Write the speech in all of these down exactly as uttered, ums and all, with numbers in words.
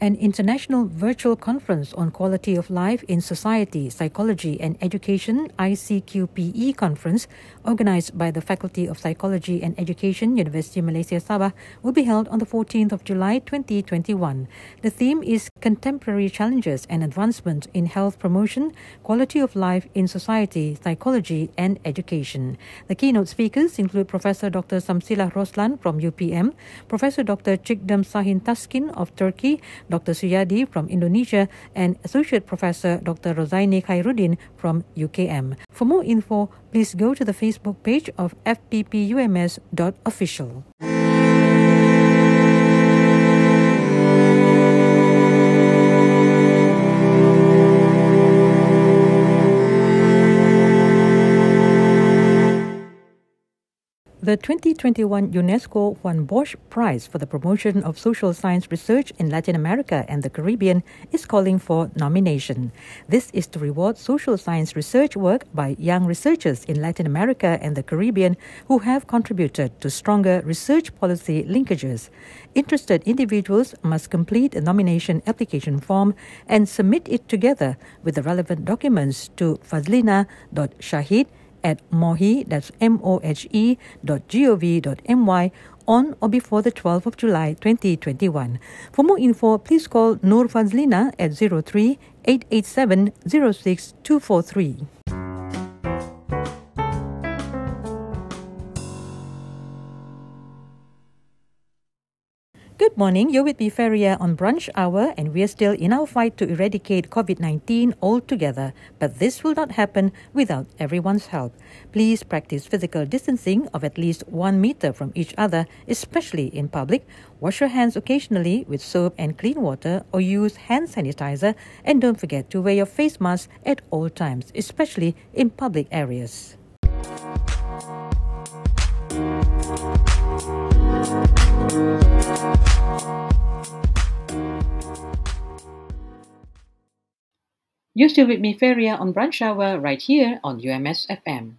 An international virtual conference on quality of life in society, psychology and education, I C Q P E conference, organised by the Faculty of Psychology and Education, University of Malaysia Sabah, will be held on the fourteenth of July twenty twenty-one. The theme is Contemporary Challenges and Advancement in Health Promotion, Quality of Life in Society, Psychology and Education. The keynote speakers include Professor Doctor Samsilah Roslan from U P M, Professor Doctor Cikdam Sahin Taskin of Turkey, Doctor Suyadi from Indonesia, and Associate Professor Doctor Rosaini Khairuddin from U K M. For more info, please go to the Facebook page of f p p u m s dot official. The twenty twenty-one UNESCO Juan Bosch Prize for the Promotion of Social Science Research in Latin America and the Caribbean is calling for nomination. This is to reward social science research work by young researchers in Latin America and the Caribbean who have contributed to stronger research policy linkages. Interested individuals must complete a nomination application form and submit it together with the relevant documents to fazlina.shahid at mohe, that's M O H E, dot G O V, dot M Y, on or before the twelfth of July twenty twenty-one. For more info, please call Nur Fazlina at zero three eight eight seven zero six two four three. Good morning, you're with me Feria on Brunch Hour, and we're still in our fight to eradicate COVID nineteen altogether. But this will not happen without everyone's help. Please practice physical distancing of at least one meter from each other, especially in public. Wash your hands occasionally with soap and clean water or use hand sanitizer. And don't forget to wear your face mask at all times, especially in public areas. You're still with me, Feria, on Brunch Hour right here on U M S F M.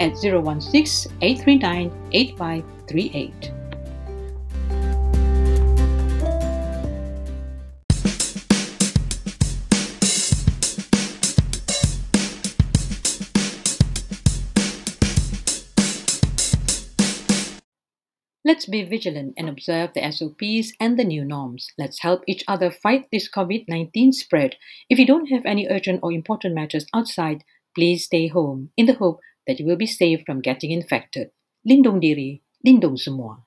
at zero one six eight three nine eight five three eight. Let's be vigilant and observe the S O Ps and the new norms. Let's help each other fight this COVID nineteen spread. If you don't have any urgent or important matters outside, please stay home in the hope that you will be safe from getting infected. Lindung diri, lindung semua.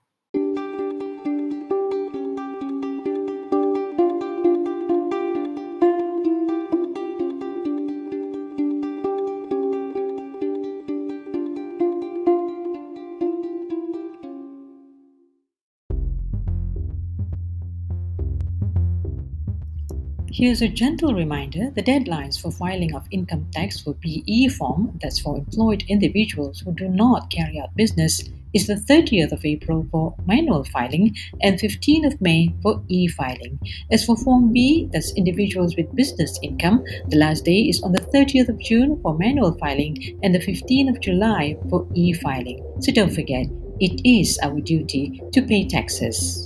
Here's a gentle reminder, the deadlines for filing of income tax for P E form, that's for employed individuals who do not carry out business, is the thirtieth of April for manual filing and fifteenth of May for e-filing. As for Form B, that's individuals with business income, the last day is on the thirtieth of June for manual filing and the fifteenth of July for e-filing. So don't forget, it is our duty to pay taxes.